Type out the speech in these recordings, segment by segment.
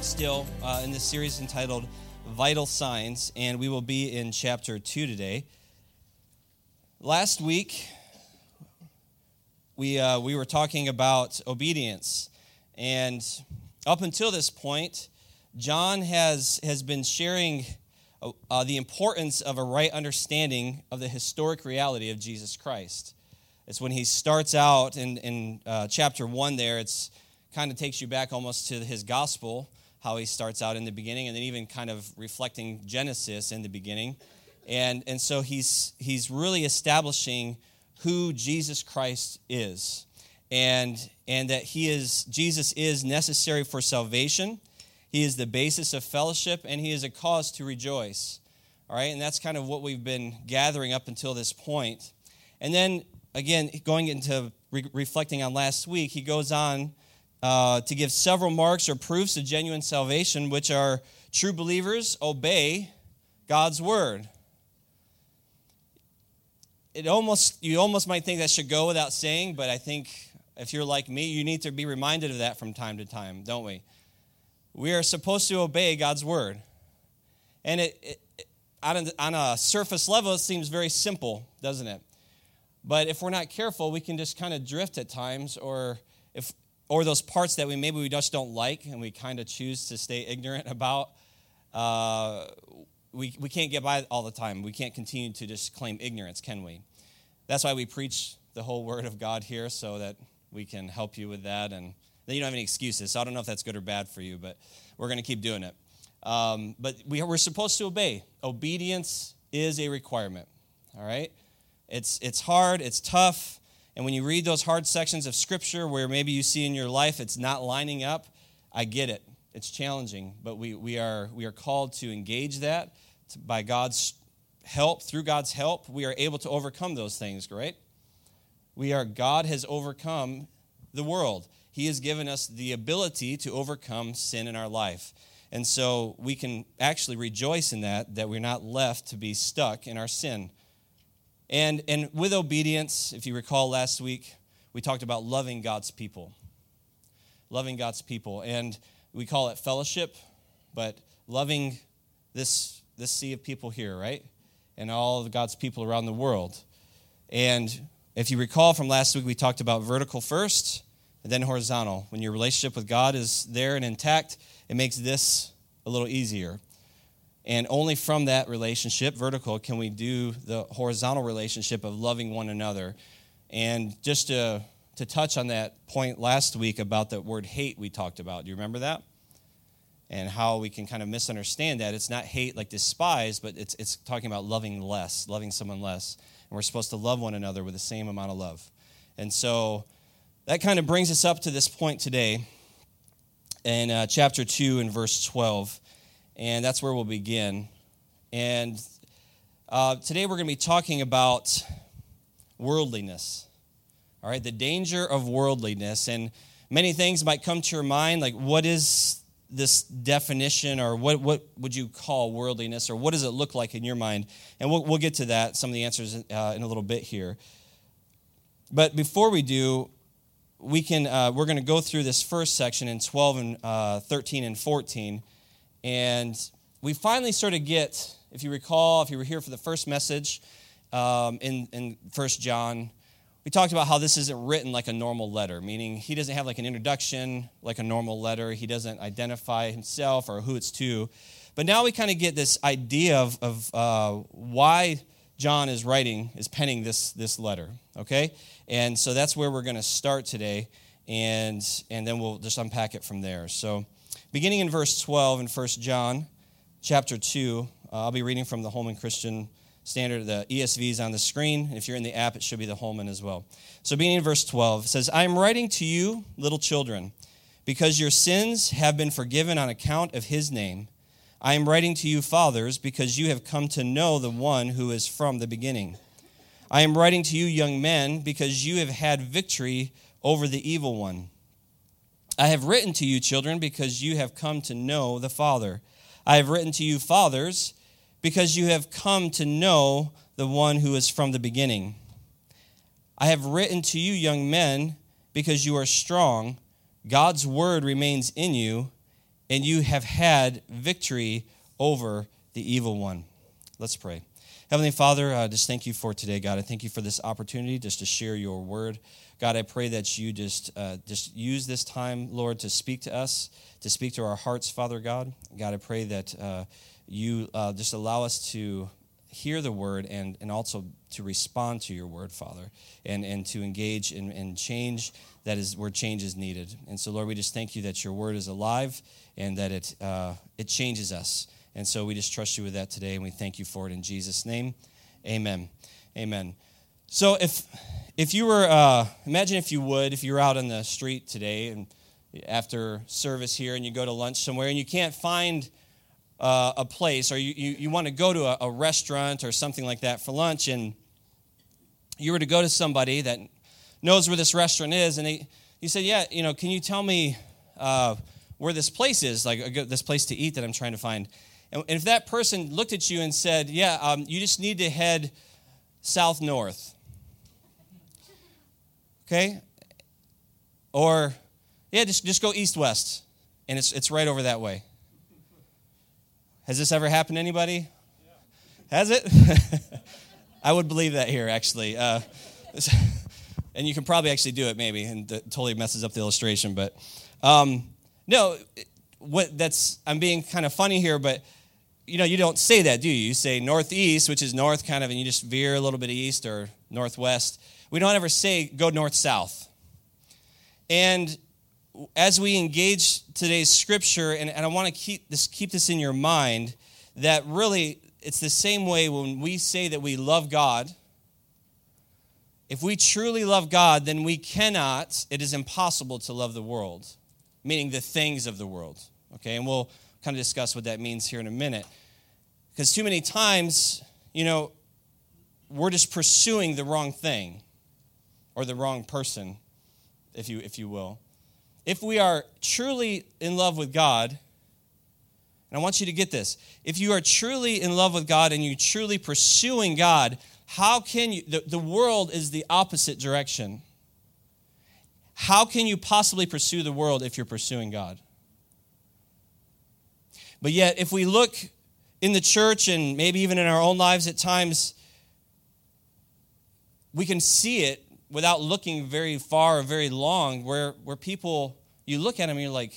Still in this series entitled Vital Signs, and we will be in chapter 2 today. Last week, we were talking about obedience, and up until this point, John has been sharing the importance of a right understanding of the historic reality of Jesus Christ. It's when he starts out in chapter 1 there, it's kind of takes you back almost to his gospel, how he starts out in the beginning, and then even kind of reflecting Genesis in the beginning. And so he's really establishing who Jesus Christ is, and that Jesus is necessary for salvation. He is the basis of fellowship, and he is a cause to rejoice. All right, and that's kind of what we've been gathering up until this point. And then, again, going into reflecting on last week, he goes on to give several marks or proofs of genuine salvation, which are true believers obey God's word. You almost might think that should go without saying, but I think if you're like me, you need to be reminded of that from time to time, don't we? We are supposed to obey God's word. And it on a surface level, it seems very simple, doesn't it? But if we're not careful, we can just kind of drift at times, or those parts that we just don't like and we kind of choose to stay ignorant about, we can't get by all the time. We can't continue to just claim ignorance, can we? That's why we preach the whole Word of God here, so that we can help you with that. And then you don't have any excuses, so I don't know if that's good or bad for you, but we're going to keep doing it. But we're supposed to obey. Obedience is a requirement, all right? It's hard. It's tough. And when you read those hard sections of Scripture where maybe you see in your life it's not lining up, I get it. It's challenging, but we are called to engage that by God's help. Through God's help, we are able to overcome those things, right? God has overcome the world. He has given us the ability to overcome sin in our life. And so we can actually rejoice in that we're not left to be stuck in our sin. And with obedience, if you recall last week, we talked about loving God's people. Loving God's people. And we call it fellowship, but loving this sea of people here, right? And all of God's people around the world. And if you recall from last week, we talked about vertical first and then horizontal. When your relationship with God is there and intact, it makes this a little easier. And only from that relationship, vertical, can we do the horizontal relationship of loving one another. And just to touch on that point last week about the word hate we talked about. Do you remember that? And how we can kind of misunderstand that. It's not hate like despise, but it's talking about loving less, loving someone less. And we're supposed to love one another with the same amount of love. And so that kind of brings us up to this point today in chapter 2 and verse 12. And that's where we'll begin. And today we're going to be talking about worldliness, all right? The danger of worldliness. And many things might come to your mind, like what is this definition, or what would you call worldliness, or what does it look like in your mind? And we'll get to that, some of the answers in a little bit here. But before we do, we're going to go through this first section in 12 and 13 and 14. And we finally sort of get, if you recall, if you were here for the first message in 1 John, we talked about how this isn't written like a normal letter, meaning he doesn't have like an introduction, like a normal letter. He doesn't identify himself or who it's to. But now we kind of get this idea of why John is penning this letter, okay? And so that's where we're going to start today, and then we'll just unpack it from there. So beginning in verse 12 in 1 John chapter 2, I'll be reading from the Holman Christian Standard, the ESV is on the screen. If you're in the app, it should be the Holman as well. So beginning in verse 12, it says, I am writing to you, little children, because your sins have been forgiven on account of his name. I am writing to you, fathers, because you have come to know the one who is from the beginning. I am writing to you, young men, because you have had victory over the evil one. I have written to you, children, because you have come to know the Father. I have written to you, fathers, because you have come to know the one who is from the beginning. I have written to you, young men, because you are strong. God's word remains in you, and you have had victory over the evil one. Let's pray. Heavenly Father, I just thank you for today, God. I thank you for this opportunity just to share your word. God, I pray that you just use this time, Lord, to speak to us, to speak to our hearts, Father God. God, I pray that you just allow us to hear the word and also to respond to your word, Father, and to engage in change that is where change is needed. And so, Lord, we just thank you that your word is alive and that it changes us. And so we just trust you with that today, and we thank you for it in Jesus' name. Amen. Amen. So if you were, imagine if you would, if you were out on the street today and after service here and you go to lunch somewhere and you can't find a place, or you want to go to a restaurant or something like that for lunch, and you were to go to somebody that knows where this restaurant is, and you said, yeah, you know, can you tell me where this place is, like this place to eat that I'm trying to find? And if that person looked at you and said, yeah, you just need to head south-north, okay? Or, yeah, just go east-west, and it's right over that way. Has this ever happened to anybody? Yeah. Has it? I would believe that here, actually. And you can probably actually do it, maybe, and that totally messes up the illustration. But I'm being kind of funny here, but you know, you don't say that, do you? You say northeast, which is north, kind of, and you just veer a little bit east or northwest. We don't ever say go north-south. And as we engage today's scripture, and I want to keep this in your mind, that really it's the same way when we say that we love God. If we truly love God, then it is impossible to love the world, meaning the things of the world, okay? And we'll kind of discuss what that means here in a minute. Because too many times, you know, we're just pursuing the wrong thing or the wrong person, if you will. If we are truly in love with God, and I want you to get this, if you are truly in love with God and you're truly pursuing God, how can you, the world is the opposite direction. How can you possibly pursue the world if you're pursuing God? But yet, if we look in the church and maybe even in our own lives at times, we can see it without looking very far or very long, where people, you look at them and you're like,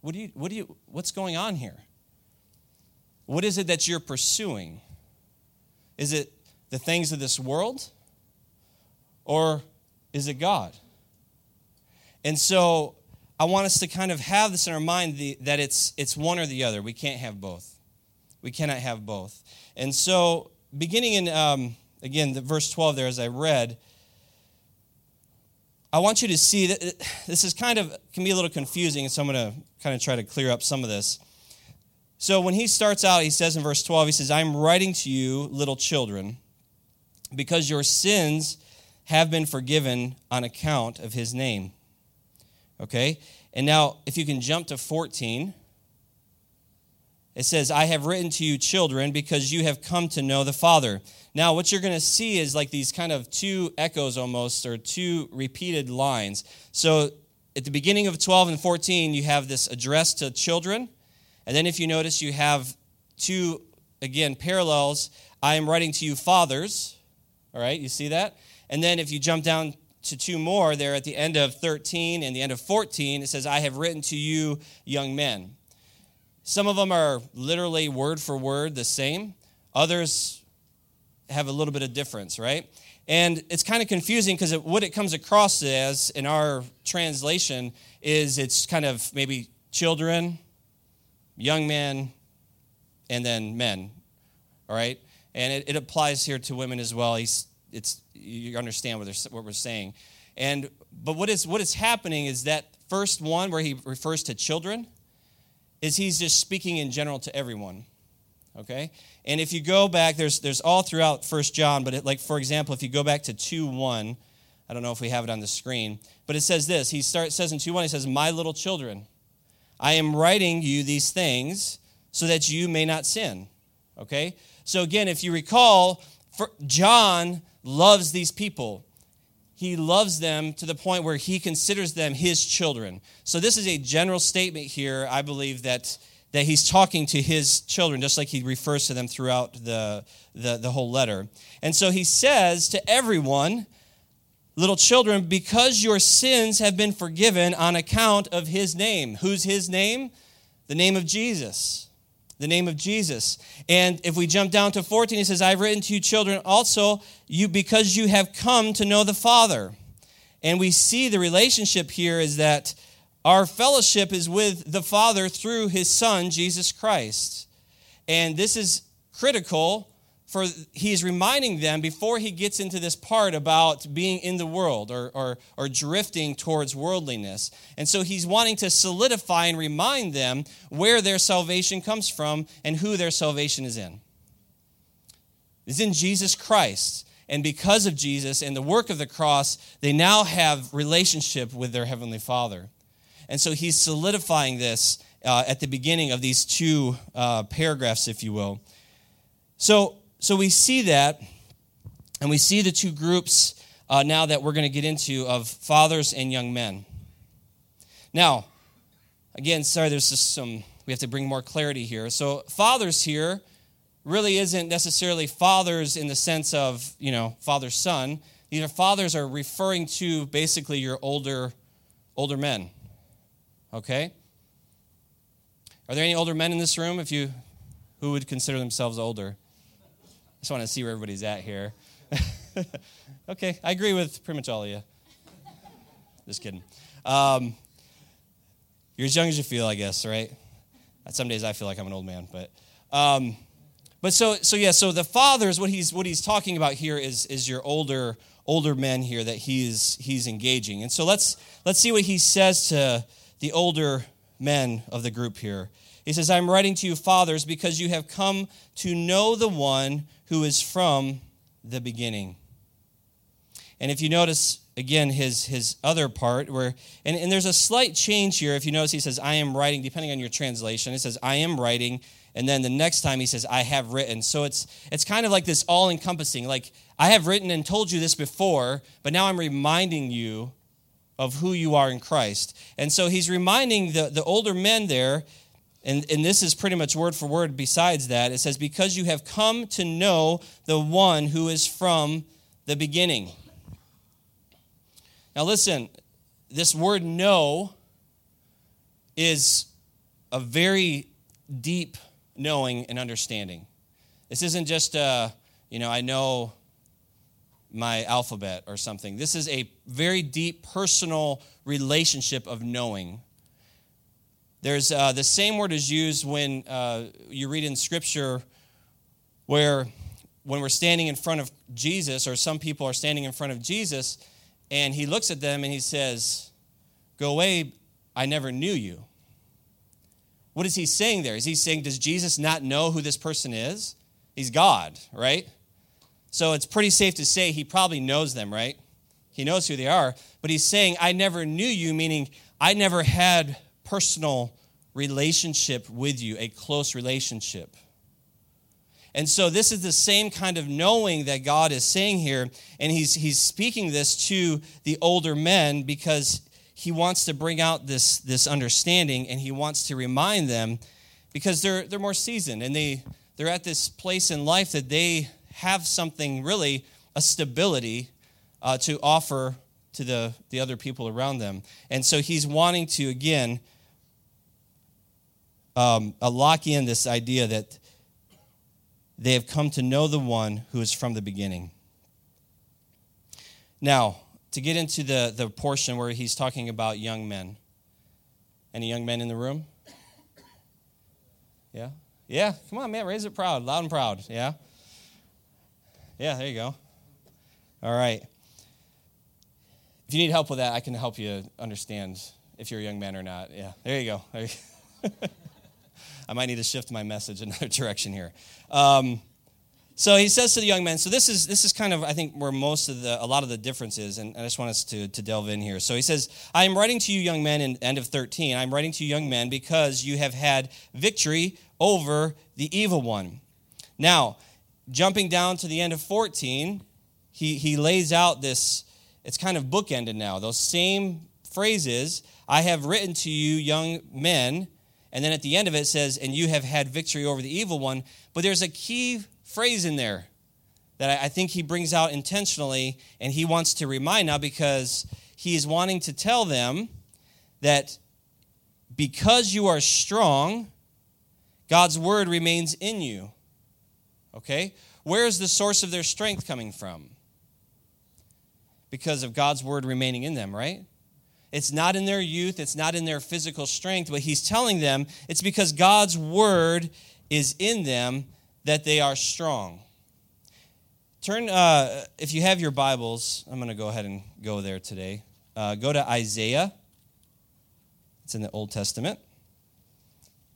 what's going on here? What is it that you're pursuing? Is it the things of this world, or is it God? And so I want us to kind of have this in our mind, that it's one or the other. We can't have both. We cannot have both. And so beginning in, again, the verse 12 there as I read, I want you to see that this is can be a little confusing, so I'm going to kind of try to clear up some of this. So when he starts out, he says in verse 12, he says, I'm writing to you, little children, because your sins have been forgiven on account of his name. Okay? And now, if you can jump to 14, it says, I have written to you, children, because you have come to know the Father. Now, what you're going to see is like these kind of two echoes almost, or two repeated lines. So at the beginning of 12 and 14, you have this address to children. And then if you notice, you have two, again, parallels. I am writing to you, fathers. All right, you see that? And then if you jump down to two more there at the end of 13 and the end of 14, it says, I have written to you, young men. Some of them are literally word for word the same. Others have a little bit of difference, right? And it's kind of confusing because what it comes across as in our translation is it's kind of maybe children, young men, and then men, all right? And it applies here to women as well. You understand what we're saying. But what is happening is that first one where he refers to children is he's just speaking in general to everyone, okay? And if you go back, there's all throughout 1 John, but for example, if you go back to 2:1, I don't know if we have it on the screen, but it says this. He says in 2:1, he says, "My little children, I am writing you these things so that you may not sin," okay? So again, if you recall, John loves these people. He loves them to the point where he considers them his children. So this is a general statement here, I believe, that he's talking to his children, just like he refers to them throughout the whole letter. And so he says to everyone, "Little children, because your sins have been forgiven on account of his name." Who's his name? The name of Jesus. The name of Jesus. And if we jump down to 14, he says, "I've written to you, children, also, because you have come to know the Father." And we see the relationship here is that our fellowship is with the Father through his Son, Jesus Christ. And this is critical, for he's reminding them before he gets into this part about being in the world or drifting towards worldliness. And so he's wanting to solidify and remind them where their salvation comes from and who their salvation is in. It's in Jesus Christ. And because of Jesus and the work of the cross, they now have relationship with their Heavenly Father. And so he's solidifying this at the beginning of these two paragraphs, if you will. So we see that, and we see the two groups now that we're going to get into of fathers and young men. Now, again, sorry, there's just we have to bring more clarity here. So fathers here really isn't necessarily fathers in the sense of, father, son. These are fathers are referring to basically your older men, okay? Are there any older men in this room who would consider themselves older? Just want to see where everybody's at here. Okay, I agree with pretty much all of you. Just kidding. You're as young as you feel, I guess, right? Some days I feel like I'm an old man, but so the fathers, what he's talking about here is your older men here that he's engaging. And so let's see what he says to the older men of the group here. He says, "I'm writing to you, fathers, because you have come to know the one who is from the beginning." And if you notice, again, his other part, and there's a slight change here. If you notice, he says, "I am writing," depending on your translation. It says, "I am writing," and then the next time he says, "I have written." So it's kind of like this all-encompassing, like, I have written and told you this before, but now I'm reminding you of who you are in Christ. And so he's reminding the older men there. And this is pretty much word for word besides that. It says, "Because you have come to know the one who is from the beginning." Now listen, this word "know" is a very deep knowing and understanding. This isn't just I know my alphabet or something. This is a very deep personal relationship of knowing. There's the same word is used when you read in Scripture where when we're standing in front of Jesus, or some people are standing in front of Jesus, and he looks at them and he says, "Go away, I never knew you." What is he saying there? Is he saying, does Jesus not know who this person is? He's God, right? So it's pretty safe to say he probably knows them, right? He knows who they are, but he's saying, "I never knew you," meaning I never had personal relationship with you, a close relationship. And so this is the same kind of knowing that God is saying here, and he's speaking this to the older men because he wants to bring out this understanding, and he wants to remind them because they're more seasoned, and they're at this place in life that they have something, really a stability to offer to the other people around them. And so he's wanting to, again, lock in this idea that they have come to know the one who is from the beginning. Now, to get into the portion where he's talking about young men. Any young men in the room? Yeah? Yeah, come on, man, raise it proud, loud and proud, yeah? Yeah, there you go. All right. If you need help with that, I can help you understand if you're a young man or not. Yeah, there you go. There you go. I might need to shift my message another direction here. So he says to the young men, so this is kind of, I think, where most of a lot of the difference is, and I just want us to delve in here. So he says, I am writing to you young men, in end of 13, I'm writing to you young men because you have had victory over the evil one. Now, jumping down to the end of 14, he lays out this, it's kind of bookended now, those same phrases, I have written to you young men, and then at the end of it says, and you have had victory over the evil one, but there's a key phrase in there that I think he brings out intentionally, and he wants to remind now because he is wanting to tell them that because you are strong, God's word remains in you. Okay? Where is the source of their strength coming from? Because of God's word remaining in them, right? It's not in their youth, it's not in their physical strength, but he's telling them it's because God's word is in them that they are strong. Turn, if you have your Bibles, I'm going to go ahead and go there today. Go to Isaiah. It's in the Old Testament,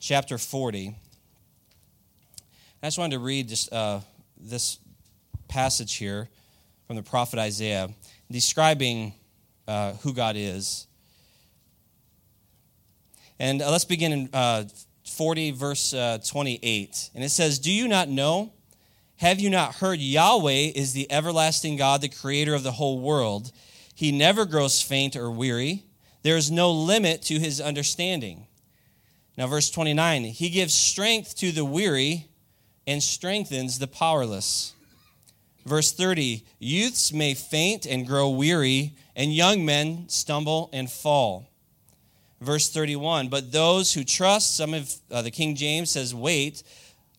chapter 40. I just wanted to read just this passage here from the prophet Isaiah, describing who God is. And let's begin in 40, verse 28. And it says, do you not know? Have you not heard? Yahweh is the everlasting God, the creator of the whole world. He never grows faint or weary. There is no limit to his understanding. Now, verse 29, he gives strength to the weary and strengthens the powerless. Verse 30, youths may faint and grow weary, and young men stumble and fall. Verse 31, but those who trust, some of the King James says, wait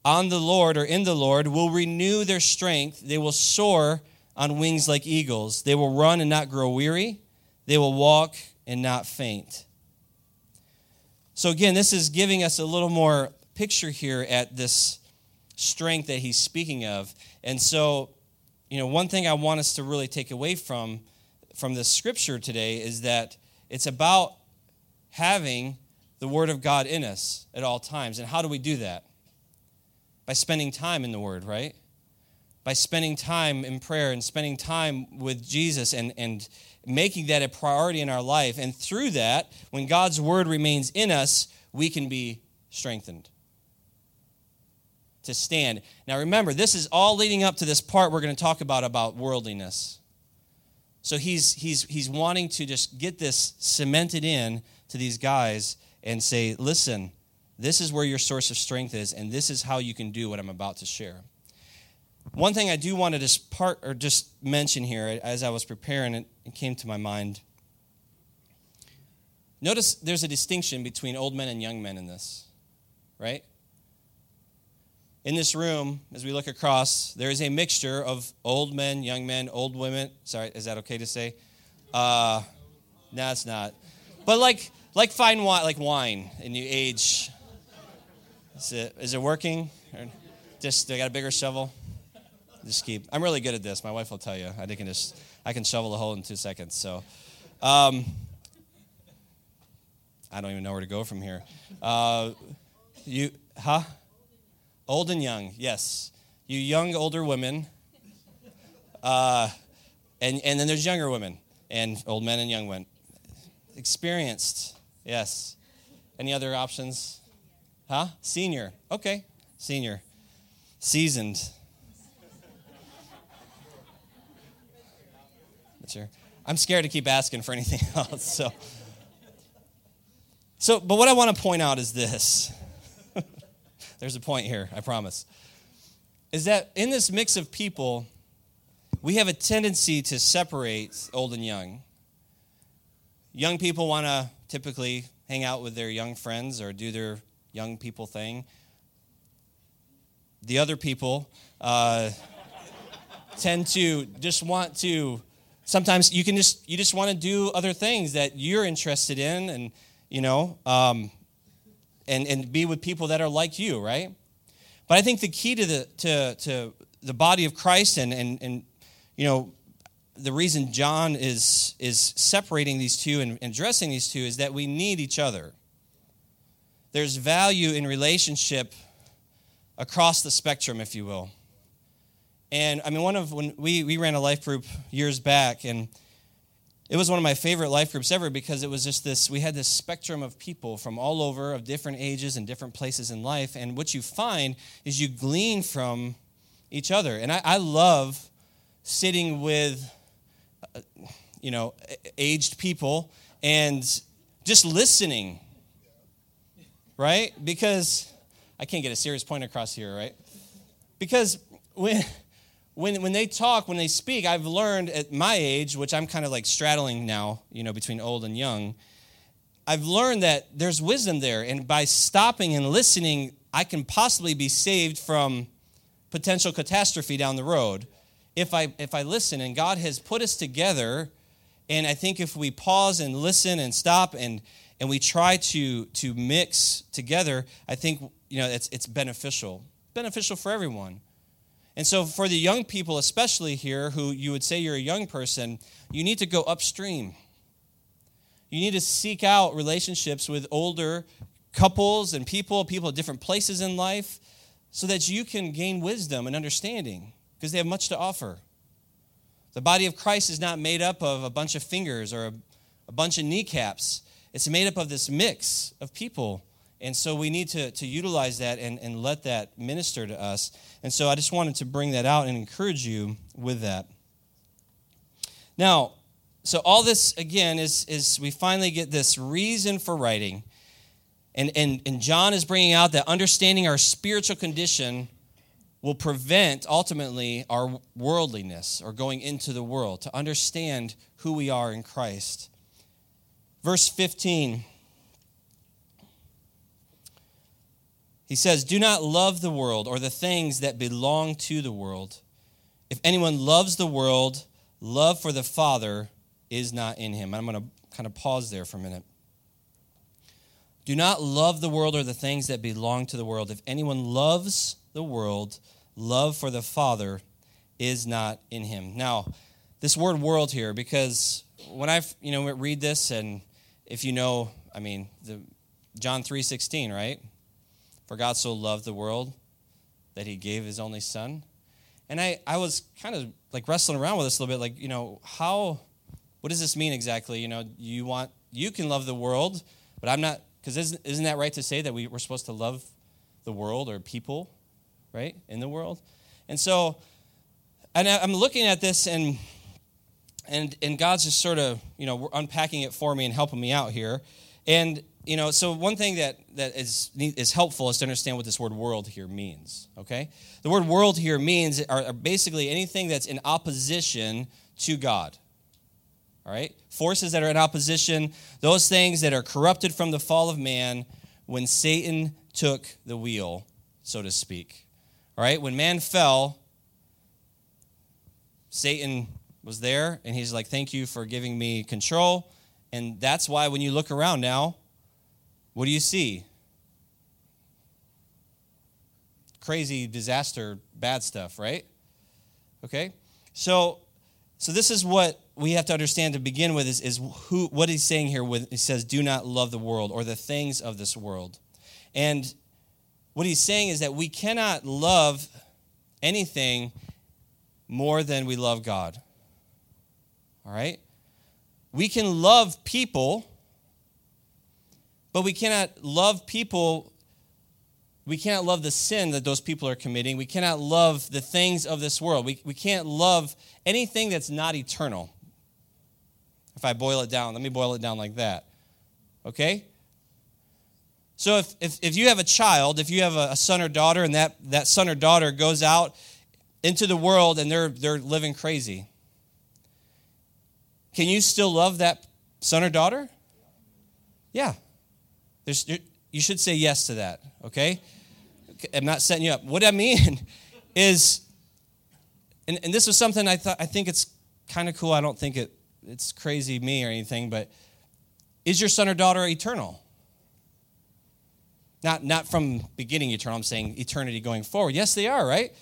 on the Lord or in the Lord, will renew their strength. They will soar on wings like eagles. They will run and not grow weary. They will walk and not faint. So again, this is giving us a little more picture here at this strength that he's speaking of. And so, you know, one thing I want us to really take away from this scripture today is that it's about having the Word of God in us at all times. And how do we do that? By spending time in the Word, right? By spending time in prayer and spending time with Jesus and making that a priority in our life. And through that, when God's Word remains in us, we can be strengthened to stand. Now remember, this is all leading up to this part we're going to talk about worldliness. So he's wanting to just get this cemented in to these guys and say, listen, this is where your source of strength is, and this is how you can do what I'm about to share. One thing I do want to just mention here, as I was preparing, it came to my mind. Notice there's a distinction between old men and young men in this, right? In this room, as we look across, there is a mixture of old men, young men, old women. Sorry, is that okay to say? No, it's not. But like fine wine, like wine, and you age. Is it working? Or just I got a bigger shovel. Just keep. I'm really good at this. My wife will tell you. I can shovel a hole in 2 seconds. So, I don't even know where to go from here. Old and young, yes. You young, older women, and then there's younger women and old men and young women. Experienced, yes. Any other options? Huh? Senior. Okay. Senior. Seasoned. Sure. I'm scared to keep asking for anything else. So but what I want to point out is this. There's a point here, I promise. Is that in this mix of people, we have a tendency to separate old and young. Young people want to typically hang out with their young friends or do their young people thing. The other people tend to just want to, sometimes you just want to do other things that you're interested in and, you know, and be with people that are like you, right? But I think the key to the body of Christ, and you know, the reason John is separating these two and addressing these two is that we need each other. There's value in relationship across the spectrum, if you will. And I mean, when we ran a life group years back, and it was one of my favorite life groups ever, because it was just this, we had this spectrum of people from all over, of different ages and different places in life, and what you find is you glean from each other. And I love sitting with, you know, aged people and just listening, right? Because I can't get a serious point across here, right? Because when they talk, when they speak, I've learned at my age, which I'm kind of like straddling now, you know, between old and young, I've learned that there's wisdom there. And by stopping and listening, I can possibly be saved from potential catastrophe down the road if I listen. And God has put us together, and I think if we pause and listen and stop and we try to mix together, I think, you know, it's beneficial for everyone. And so for the young people, especially here, who you would say you're a young person, you need to go upstream. You need to seek out relationships with older couples and people at different places in life, so that you can gain wisdom and understanding, because they have much to offer. The body of Christ is not made up of a bunch of fingers or a bunch of kneecaps. It's made up of this mix of people. And so we need to utilize that and let that minister to us. And so I just wanted to bring that out and encourage you with that. Now, so all this, again, is we finally get this reason for writing. And John is bringing out that understanding our spiritual condition will prevent, ultimately, our worldliness or going into the world, to understand who we are in Christ. Verse 15, he says, "Do not love the world or the things that belong to the world. If anyone loves the world, love for the Father is not in him." I'm going to kind of pause there for a minute. Do not love the world or the things that belong to the world. If anyone loves the world, love for the Father is not in him. Now, this word "world" here, because when I, you know, read this, and if you know, I mean, the John 3:16, right? "For God so loved the world that he gave his only son." And I was kind of like wrestling around with this a little bit, like, you know, what does this mean exactly? You know, you can love the world, but I'm not, because isn't that right to say that we're supposed to love the world or people, right, in the world? And so, and I'm looking at this, and God's just sort of, you know, unpacking it for me and helping me out here. And you know, so one thing that is helpful is to understand what this word "world" here means, okay? The word "world" here means are basically anything that's in opposition to God, all right? Forces that are in opposition, those things that are corrupted from the fall of man when Satan took the wheel, so to speak, all right? When man fell, Satan was there, and he's like, "Thank you for giving me control." And that's why when you look around now, what do you see? Crazy, disaster, bad stuff, right? Okay? So this is what we have to understand to begin with, what he's saying here when he says, "Do not love the world or the things of this world." And what he's saying is that we cannot love anything more than we love God. All right? We can love people, but we cannot love people, we cannot love the sin that those people are committing. We cannot love the things of this world. We can't love anything that's not eternal. If I boil it down, let me boil it down like that, okay? So if you have a child, if you have a son or daughter, and that son or daughter goes out into the world and they're living crazy, can you still love that son or daughter? Yeah. You should say yes to that, okay? I'm not setting you up. What I mean is, and this was something I think it's kind of cool. I don't think it's crazy me or anything, but is your son or daughter eternal? Not from beginning eternal. I'm saying eternity going forward. Yes, they are, right?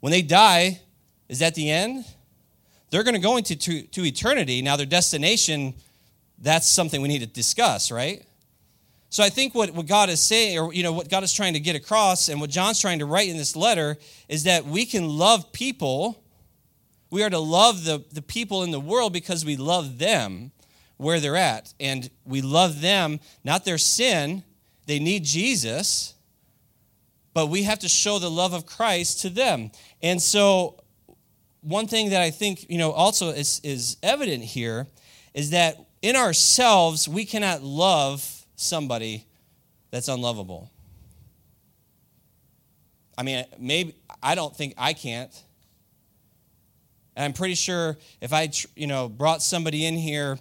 When they die, is that the end? They're going to go into eternity. Now, their destination, that's something we need to discuss, right? So I think what God is saying, or, you know, what God is trying to get across and what John's trying to write in this letter is that we can love people. We are to love the people in the world because we love them where they're at. And we love them, not their sin. They need Jesus. But we have to show the love of Christ to them. And so one thing that I think, you know, also is evident here is that in ourselves, we cannot love somebody that's unlovable. I mean, maybe, I don't think I can't. And I'm pretty sure if I, you know, brought somebody in here,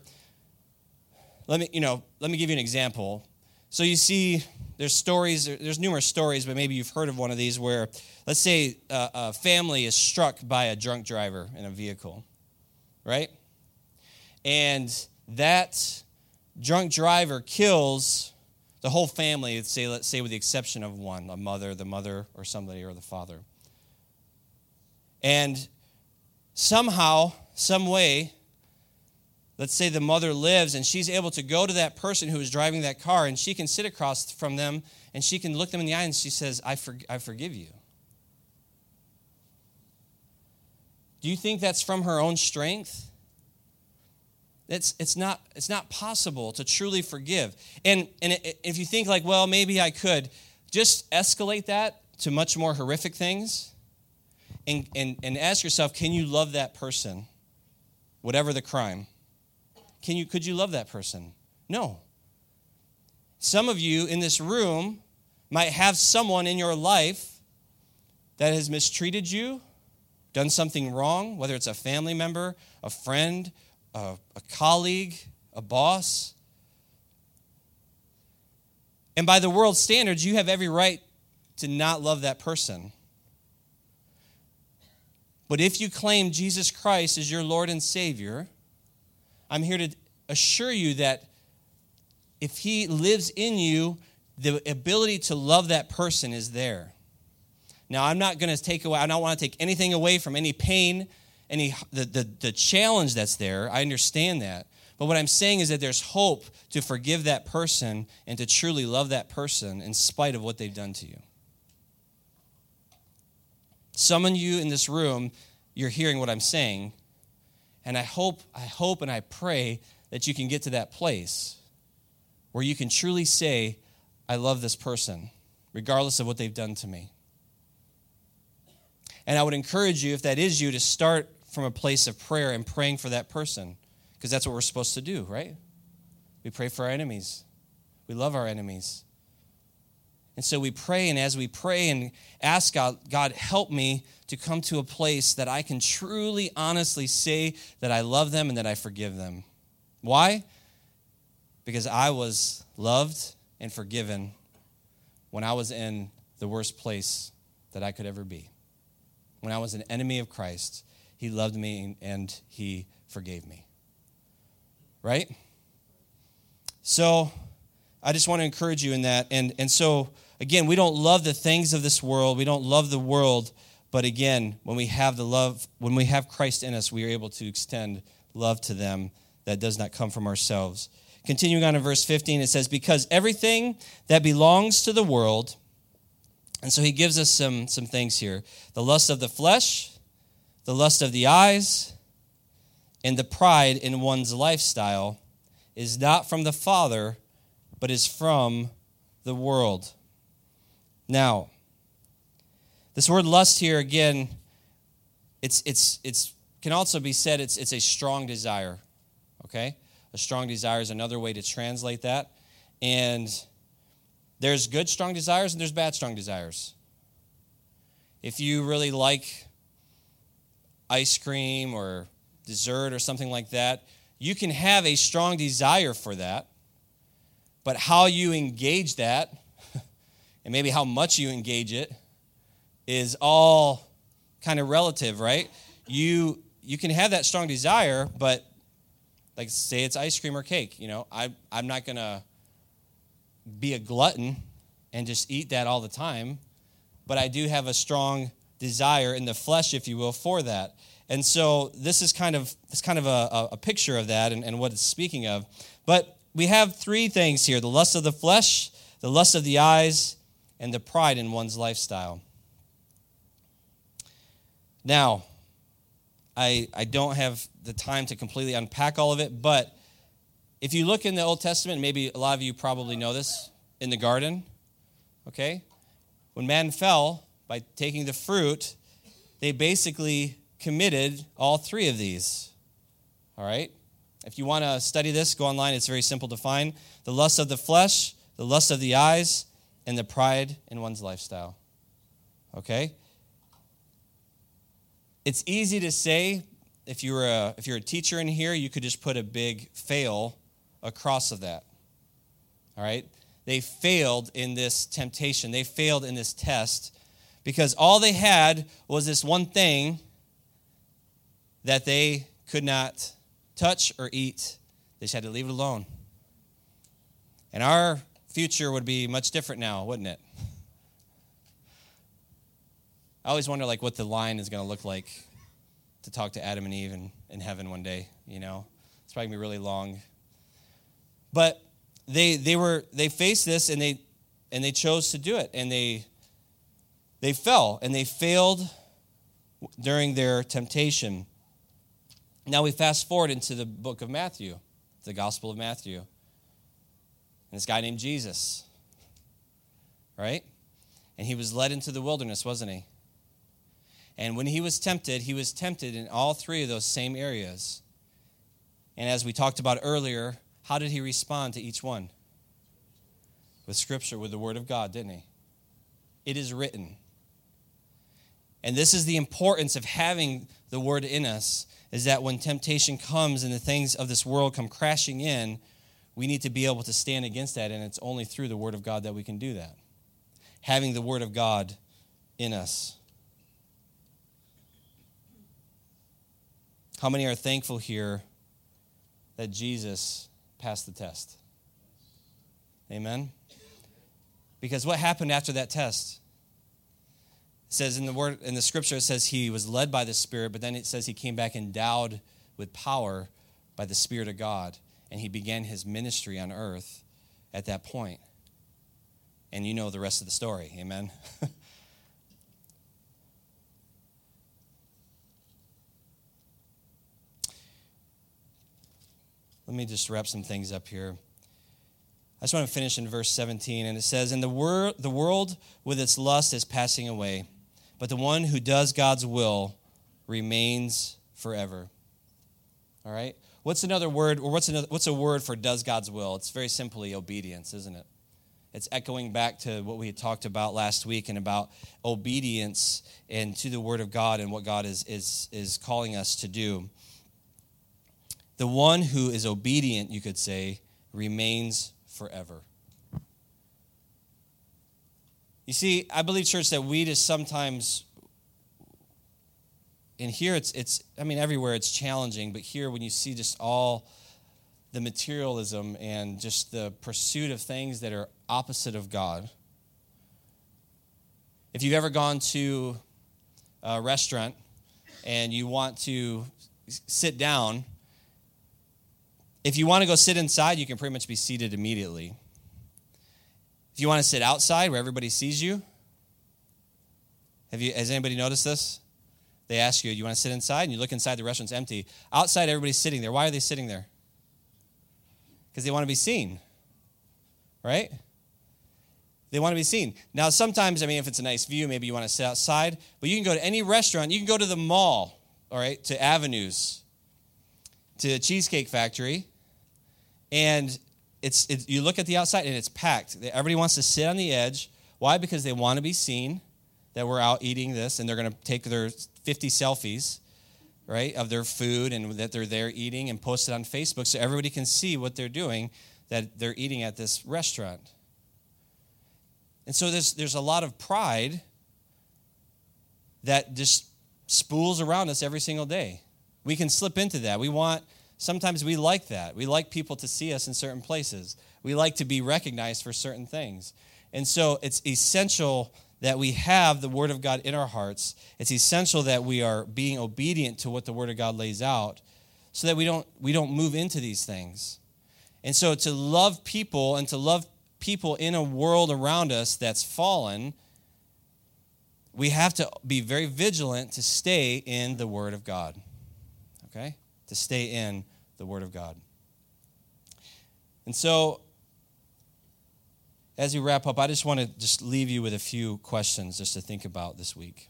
let me give you an example. So you see, there's numerous stories, but maybe you've heard of one of these where, let's say a family is struck by a drunk driver in a vehicle, right? And that drunk driver kills the whole family, let's say with the exception of one, a mother, the mother, or somebody, or the father. And somehow, some way, let's say the mother lives and she's able to go to that person who is driving that car and she can sit across from them and she can look them in the eye and she says, I forgive you. Do you think that's from her own strength? It's not possible to truly forgive. And if you think like, well, maybe I could, just escalate that to much more horrific things. And ask yourself, can you love that person, whatever the crime? Could you love that person? No. Some of you in this room might have someone in your life that has mistreated you, done something wrong, whether it's a family member, a friend, a colleague, a boss. And by the world's standards, you have every right to not love that person. But if you claim Jesus Christ as your Lord and Savior, I'm here to assure you that if he lives in you, the ability to love that person is there. Now, I don't want to take anything away from any pain, the challenge that's there. I understand that. But what I'm saying is that there's hope to forgive that person and to truly love that person in spite of what they've done to you. Some of you in this room, you're hearing what I'm saying, and I hope and I pray that you can get to that place where you can truly say, I love this person, regardless of what they've done to me. And I would encourage you, if that is you, to start from a place of prayer and praying for that person, because that's what we're supposed to do, right? We pray for our enemies. We love our enemies. And so we pray, and as we pray and ask God, help me to come to a place that I can truly, honestly say that I love them and that I forgive them. Why? Because I was loved and forgiven when I was in the worst place that I could ever be. When I was an enemy of Christ, he loved me and he forgave me. Right? So I just want to encourage you in that. And so, again, we don't love the things of this world. We don't love the world. But again, when we have the love, when we have Christ in us, we are able to extend love to them that does not come from ourselves. Continuing on in verse 15, it says, because everything that belongs to the world, and so he gives us some things here, the lust of the flesh, the lust of the eyes, and the pride in one's lifestyle is not from the Father, but is from the world. Now, this word lust here, again, it's can also be said it's a strong desire, okay? A strong desire is another way to translate that. And there's good strong desires and there's bad strong desires. If you really like ice cream or dessert or something like that, you can have a strong desire for that. But how you engage that, and maybe how much you engage it, is all kind of relative, right? You can have that strong desire, but like say it's ice cream or cake, you know, I'm not gonna be a glutton and just eat that all the time, but I do have a strong desire in the flesh, if you will, for that. And so this is kind of a picture of that and what it's speaking of. But we have three things here: the lust of the flesh, the lust of the eyes, and the pride in one's lifestyle. Now, I don't have the time to completely unpack all of it, but if you look in the Old Testament, maybe a lot of you probably know this, in the garden, okay? When man fell by taking the fruit, they basically committed all three of these, all right? If you want to study this, go online. It's very simple to find. The lust of the flesh, the lust of the eyes, and the pride in one's lifestyle, okay? It's easy to say, if you're a teacher in here, you could just put a big fail across of that, all right? They failed in this temptation. They failed in this test because all they had was this one thing that they could not touch or eat. They just had to leave it alone. And our future would be much different now, wouldn't it? I always wonder, like, what the line is going to look like to talk to Adam and Eve in heaven one day, you know? It's probably going to be really long. But they faced this, and they chose to do it, and they fell, and they failed during their temptation. Now we fast forward into the book of Matthew, the Gospel of Matthew, and this guy named Jesus, right? And he was led into the wilderness, wasn't he? And when he was tempted in all three of those same areas. And as we talked about earlier, how did he respond to each one? With Scripture, with the Word of God, didn't he? It is written. And this is the importance of having the Word in us, is that when temptation comes and the things of this world come crashing in, we need to be able to stand against that, and it's only through the Word of God that we can do that. Having the Word of God in us. How many are thankful here that Jesus passed the test? Amen? Because what happened after that test? It says in the Scripture, it says he was led by the Spirit, but then it says he came back endowed with power by the Spirit of God, and he began his ministry on earth at that point. And you know the rest of the story. Amen? Let me just wrap some things up here. I just want to finish in verse 17, and it says, "And the world with its lust is passing away, but the one who does God's will remains forever." All right? What's another word, or what's a word for does God's will? It's very simply obedience, isn't it? It's echoing back to what we had talked about last week and about obedience and to the Word of God and what God is calling us to do. The one who is obedient, you could say, remains forever. You see, I believe, church, that we just sometimes, and here it's everywhere it's challenging, but here when you see just all the materialism and just the pursuit of things that are opposite of God. If you've ever gone to a restaurant and you want to sit down, if you want to go sit inside, you can pretty much be seated immediately. If you want to sit outside where everybody sees you, has anybody noticed this? They ask you, "Do you want to sit inside?" And you look inside, the restaurant's empty. Outside, everybody's sitting there. Why are they sitting there? Because they want to be seen, right? They want to be seen. Now, sometimes, if it's a nice view, maybe you want to sit outside, but you can go to any restaurant. You can go to the mall, all right, to Avenues, to Cheesecake Factory, and you look at the outside, and it's packed. Everybody wants to sit on the edge. Why? Because they want to be seen that we're out eating this, and they're going to take their 50 selfies, right, of their food and that they're there eating and post it on Facebook so everybody can see what they're doing, that they're eating at this restaurant. And so there's a lot of pride that just spools around us every single day. We can slip into that. Sometimes we like that. We like people to see us in certain places. We like to be recognized for certain things. And so it's essential that we have the Word of God in our hearts, it's essential that we are being obedient to what the Word of God lays out so that we don't move into these things. And so to love people and to love people in a world around us that's fallen, we have to be very vigilant to stay in the Word of God, okay? To stay in the Word of God. And so as we wrap up, I just want to just leave you with a few questions just to think about this week.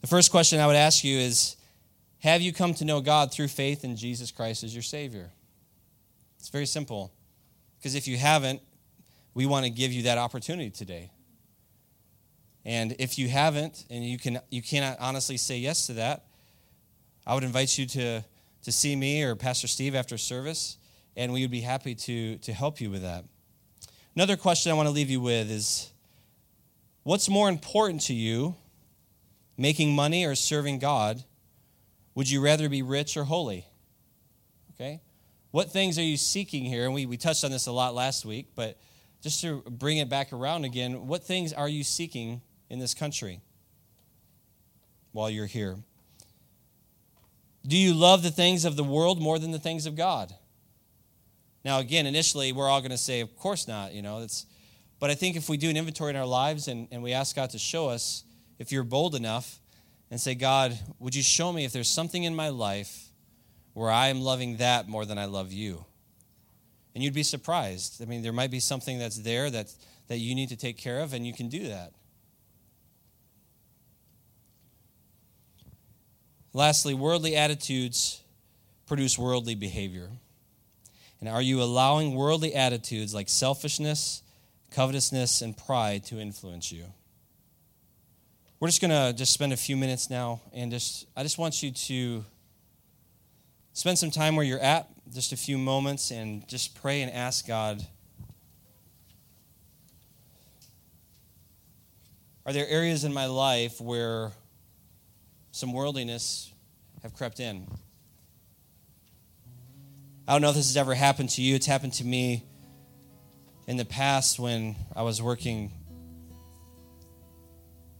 The first question I would ask you is, have you come to know God through faith in Jesus Christ as your Savior? It's very simple, because if you haven't, we want to give you that opportunity today. And if you haven't, and you cannot honestly say yes to that, I would invite you to see me or Pastor Steve after service, and we would be happy to help you with that. Another question I want to leave you with is, what's more important to you, making money or serving God? Would you rather be rich or holy? Okay? What things are you seeking here? And we touched on this a lot last week, but just to bring it back around again, what things are you seeking in this country while you're here? Do you love the things of the world more than the things of God? Now, again, initially, we're all going to say, of course not, but I think if we do an inventory in our lives and we ask God to show us, if you're bold enough, and say, God, would you show me if there's something in my life where I am loving that more than I love you? And you'd be surprised. I mean, there might be something that's there that you need to take care of, and you can do that. Lastly, worldly attitudes produce worldly behavior. And are you allowing worldly attitudes like selfishness, covetousness, and pride to influence you? We're just going to spend a few minutes now, and I just want you to spend some time where you're at, just a few moments, and just pray and ask God, are there areas in my life where some worldliness have crept in? I don't know if this has ever happened to you. It's happened to me in the past when I was working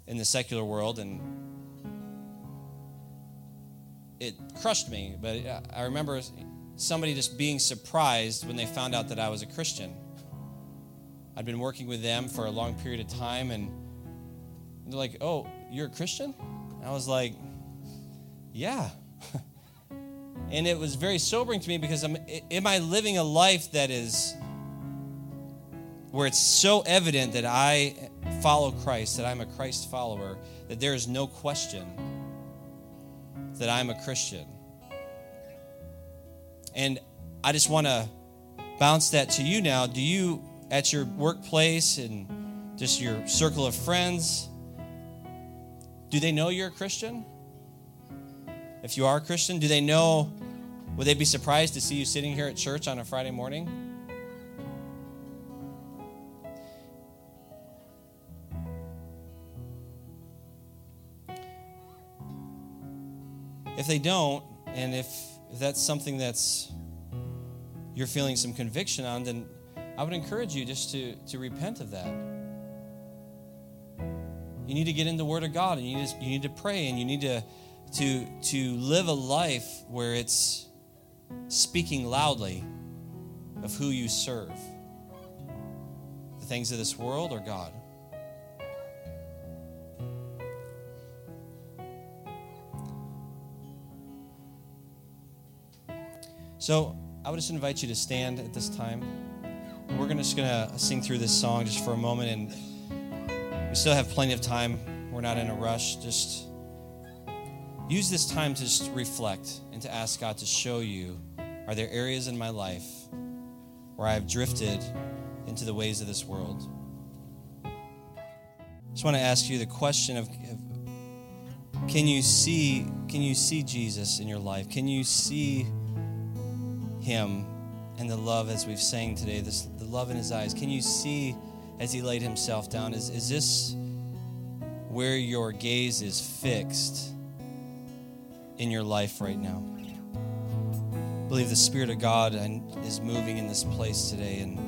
in the secular world, and it crushed me. But I remember somebody just being surprised when they found out that I was a Christian. I'd been working with them for a long period of time, and they're like, oh, you're a Christian? And I was like, yeah. And it was very sobering to me, because am I living a life that is where it's so evident that I follow Christ, that I'm a Christ follower, that there is no question that I'm a Christian. And I just want to bounce that to you now. Do you, at your workplace and just your circle of friends, do they know you're a Christian? If you are a Christian, do they know, would they be surprised to see you sitting here at church on a Friday morning? If they don't, and if that's something that's you're feeling some conviction on, then I would encourage you just to repent of that. You need to get in the Word of God, and you need to pray, and you need to live a life where it's speaking loudly of who you serve, the things of this world or God. So I would just invite you to stand at this time. We're just going to sing through this song just for a moment, and we still have plenty of time. We're not in a rush. Just use this time to just reflect and to ask God to show you, are there areas in my life where I have drifted into the ways of this world? I just want to ask you the question of, can you see Jesus in your life? Can you see Him and the love, as we've sang today, the love in His eyes? Can you see as He laid Himself down? Is this where your gaze is fixed in your life right now? I believe the Spirit of God is moving in this place today, and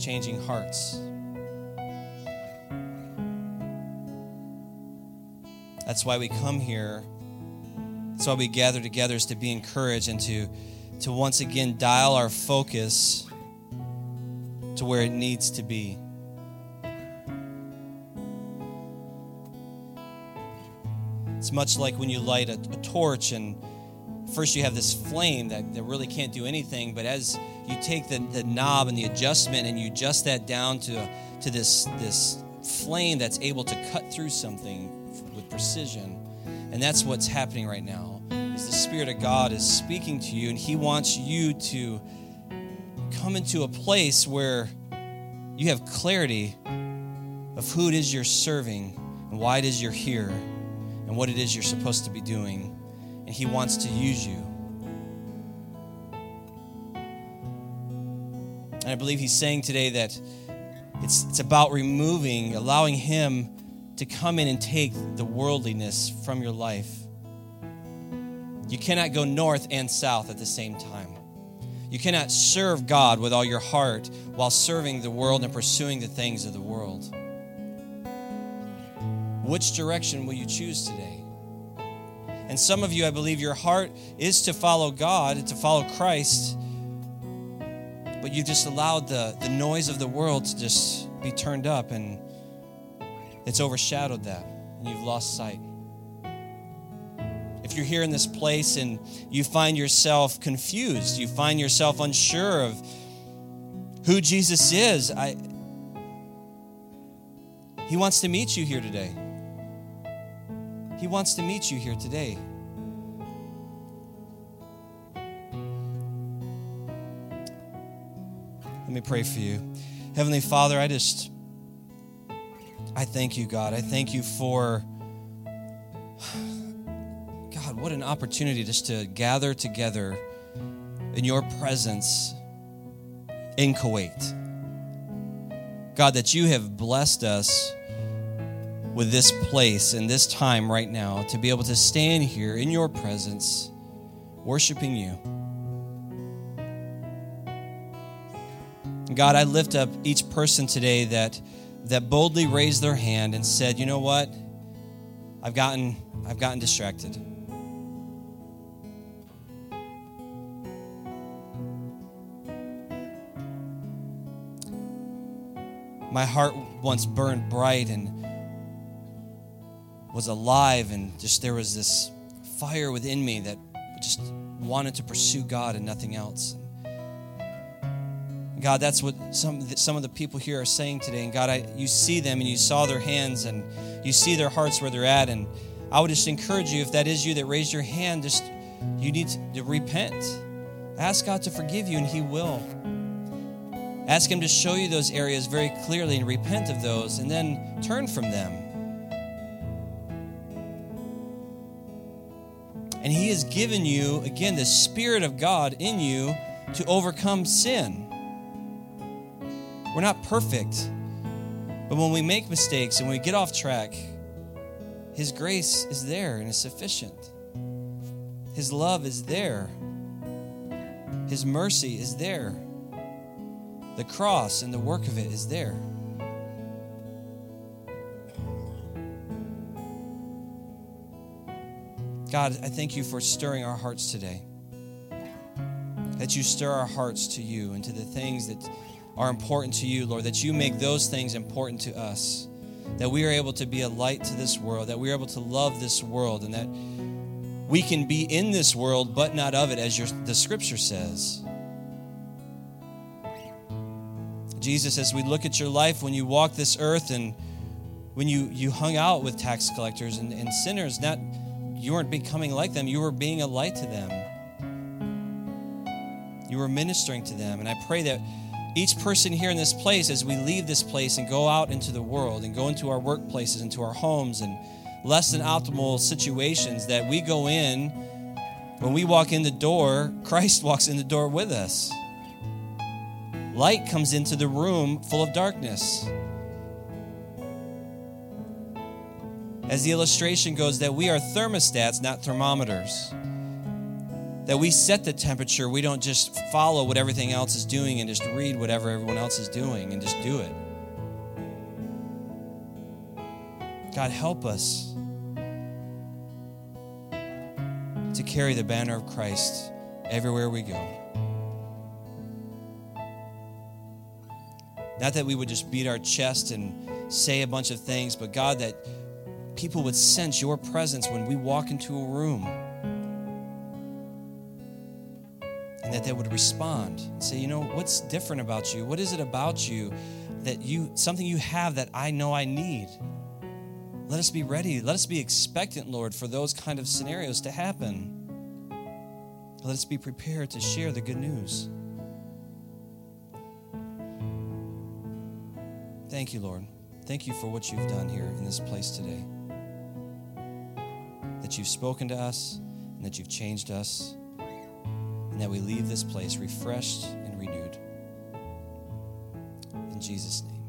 changing hearts. That's why we come here. That's why we gather together, is to be encouraged and to once again dial our focus to where it needs to be. It's much like when you light a torch, and first you have this flame that really can't do anything, but as you take the knob and the adjustment and you adjust that down to this flame that's able to cut through something with precision, and that's what's happening right now, is the Spirit of God is speaking to you, and He wants you to come into a place where you have clarity of who it is you're serving and why it is you're here and what it is you're supposed to be doing, and He wants to use you. And I believe He's saying today that it's about removing, allowing Him to come in and take the worldliness from your life. You cannot go north and south at the same time. You cannot serve God with all your heart while serving the world and pursuing the things of the world. Which direction will you choose today? And some of you, I believe your heart is to follow God, to follow Christ, but you've just allowed the noise of the world to just be turned up, and it's overshadowed that, and you've lost sight. If you're here in this place and you find yourself confused, you find yourself unsure of who Jesus is, He wants to meet you here today. He wants to meet you here today. Let me pray for you. Heavenly Father, I thank you, God. I thank you for, God, what an opportunity just to gather together in your presence in Kuwait. God, that you have blessed us with this place and this time right now to be able to stand here in your presence, worshiping you. God, I lift up each person today that boldly raised their hand and said, you know what? I've gotten distracted. My heart once burned bright and was alive, and just there was this fire within me that just wanted to pursue God and nothing else. God, that's what some of the people here are saying today. And God, you see them, and you saw their hands, and you see their hearts where they're at. And I would just encourage you, if that is you that raised your hand, you need to repent. Ask God to forgive you, and He will. Ask Him to show you those areas very clearly and repent of those, and then turn from them. And He has given you, again, the Spirit of God in you to overcome sin. We're not perfect, but when we make mistakes and we get off track, His grace is there and is sufficient. His love is there. His mercy is there. The cross and the work of it is there. God, I thank you for stirring our hearts today, that you stir our hearts to you and to the things that are important to you, Lord, that you make those things important to us, that we are able to be a light to this world, that we are able to love this world, and that we can be in this world but not of it, as the Scripture says. Jesus, as we look at your life, when you walked this earth and when you hung out with tax collectors and sinners, you weren't becoming like them, you were being a light to them. You were ministering to them, and I pray that each person here in this place, as we leave this place and go out into the world and go into our workplaces, into our homes and less than optimal situations, that we go in, when we walk in the door, Christ walks in the door with us. Light comes into the room full of darkness. As the illustration goes, that we are thermostats, not thermometers. that we set the temperature. We don't just follow what everything else is doing and just read whatever everyone else is doing and just do it. God, help us to carry the banner of Christ everywhere we go. Not that we would just beat our chest and say a bunch of things, but God, that people would sense your presence when we walk into a room, and that they would respond and say, you know, what's different about you? What is it about you that you, something you have that I know I need? Let us be ready. Let us be expectant, Lord, for those kind of scenarios to happen. Let us be prepared to share the good news. Thank you, Lord. Thank you for what you've done here in this place today. That you've spoken to us and that you've changed us, and that we leave this place refreshed and renewed. In Jesus' name.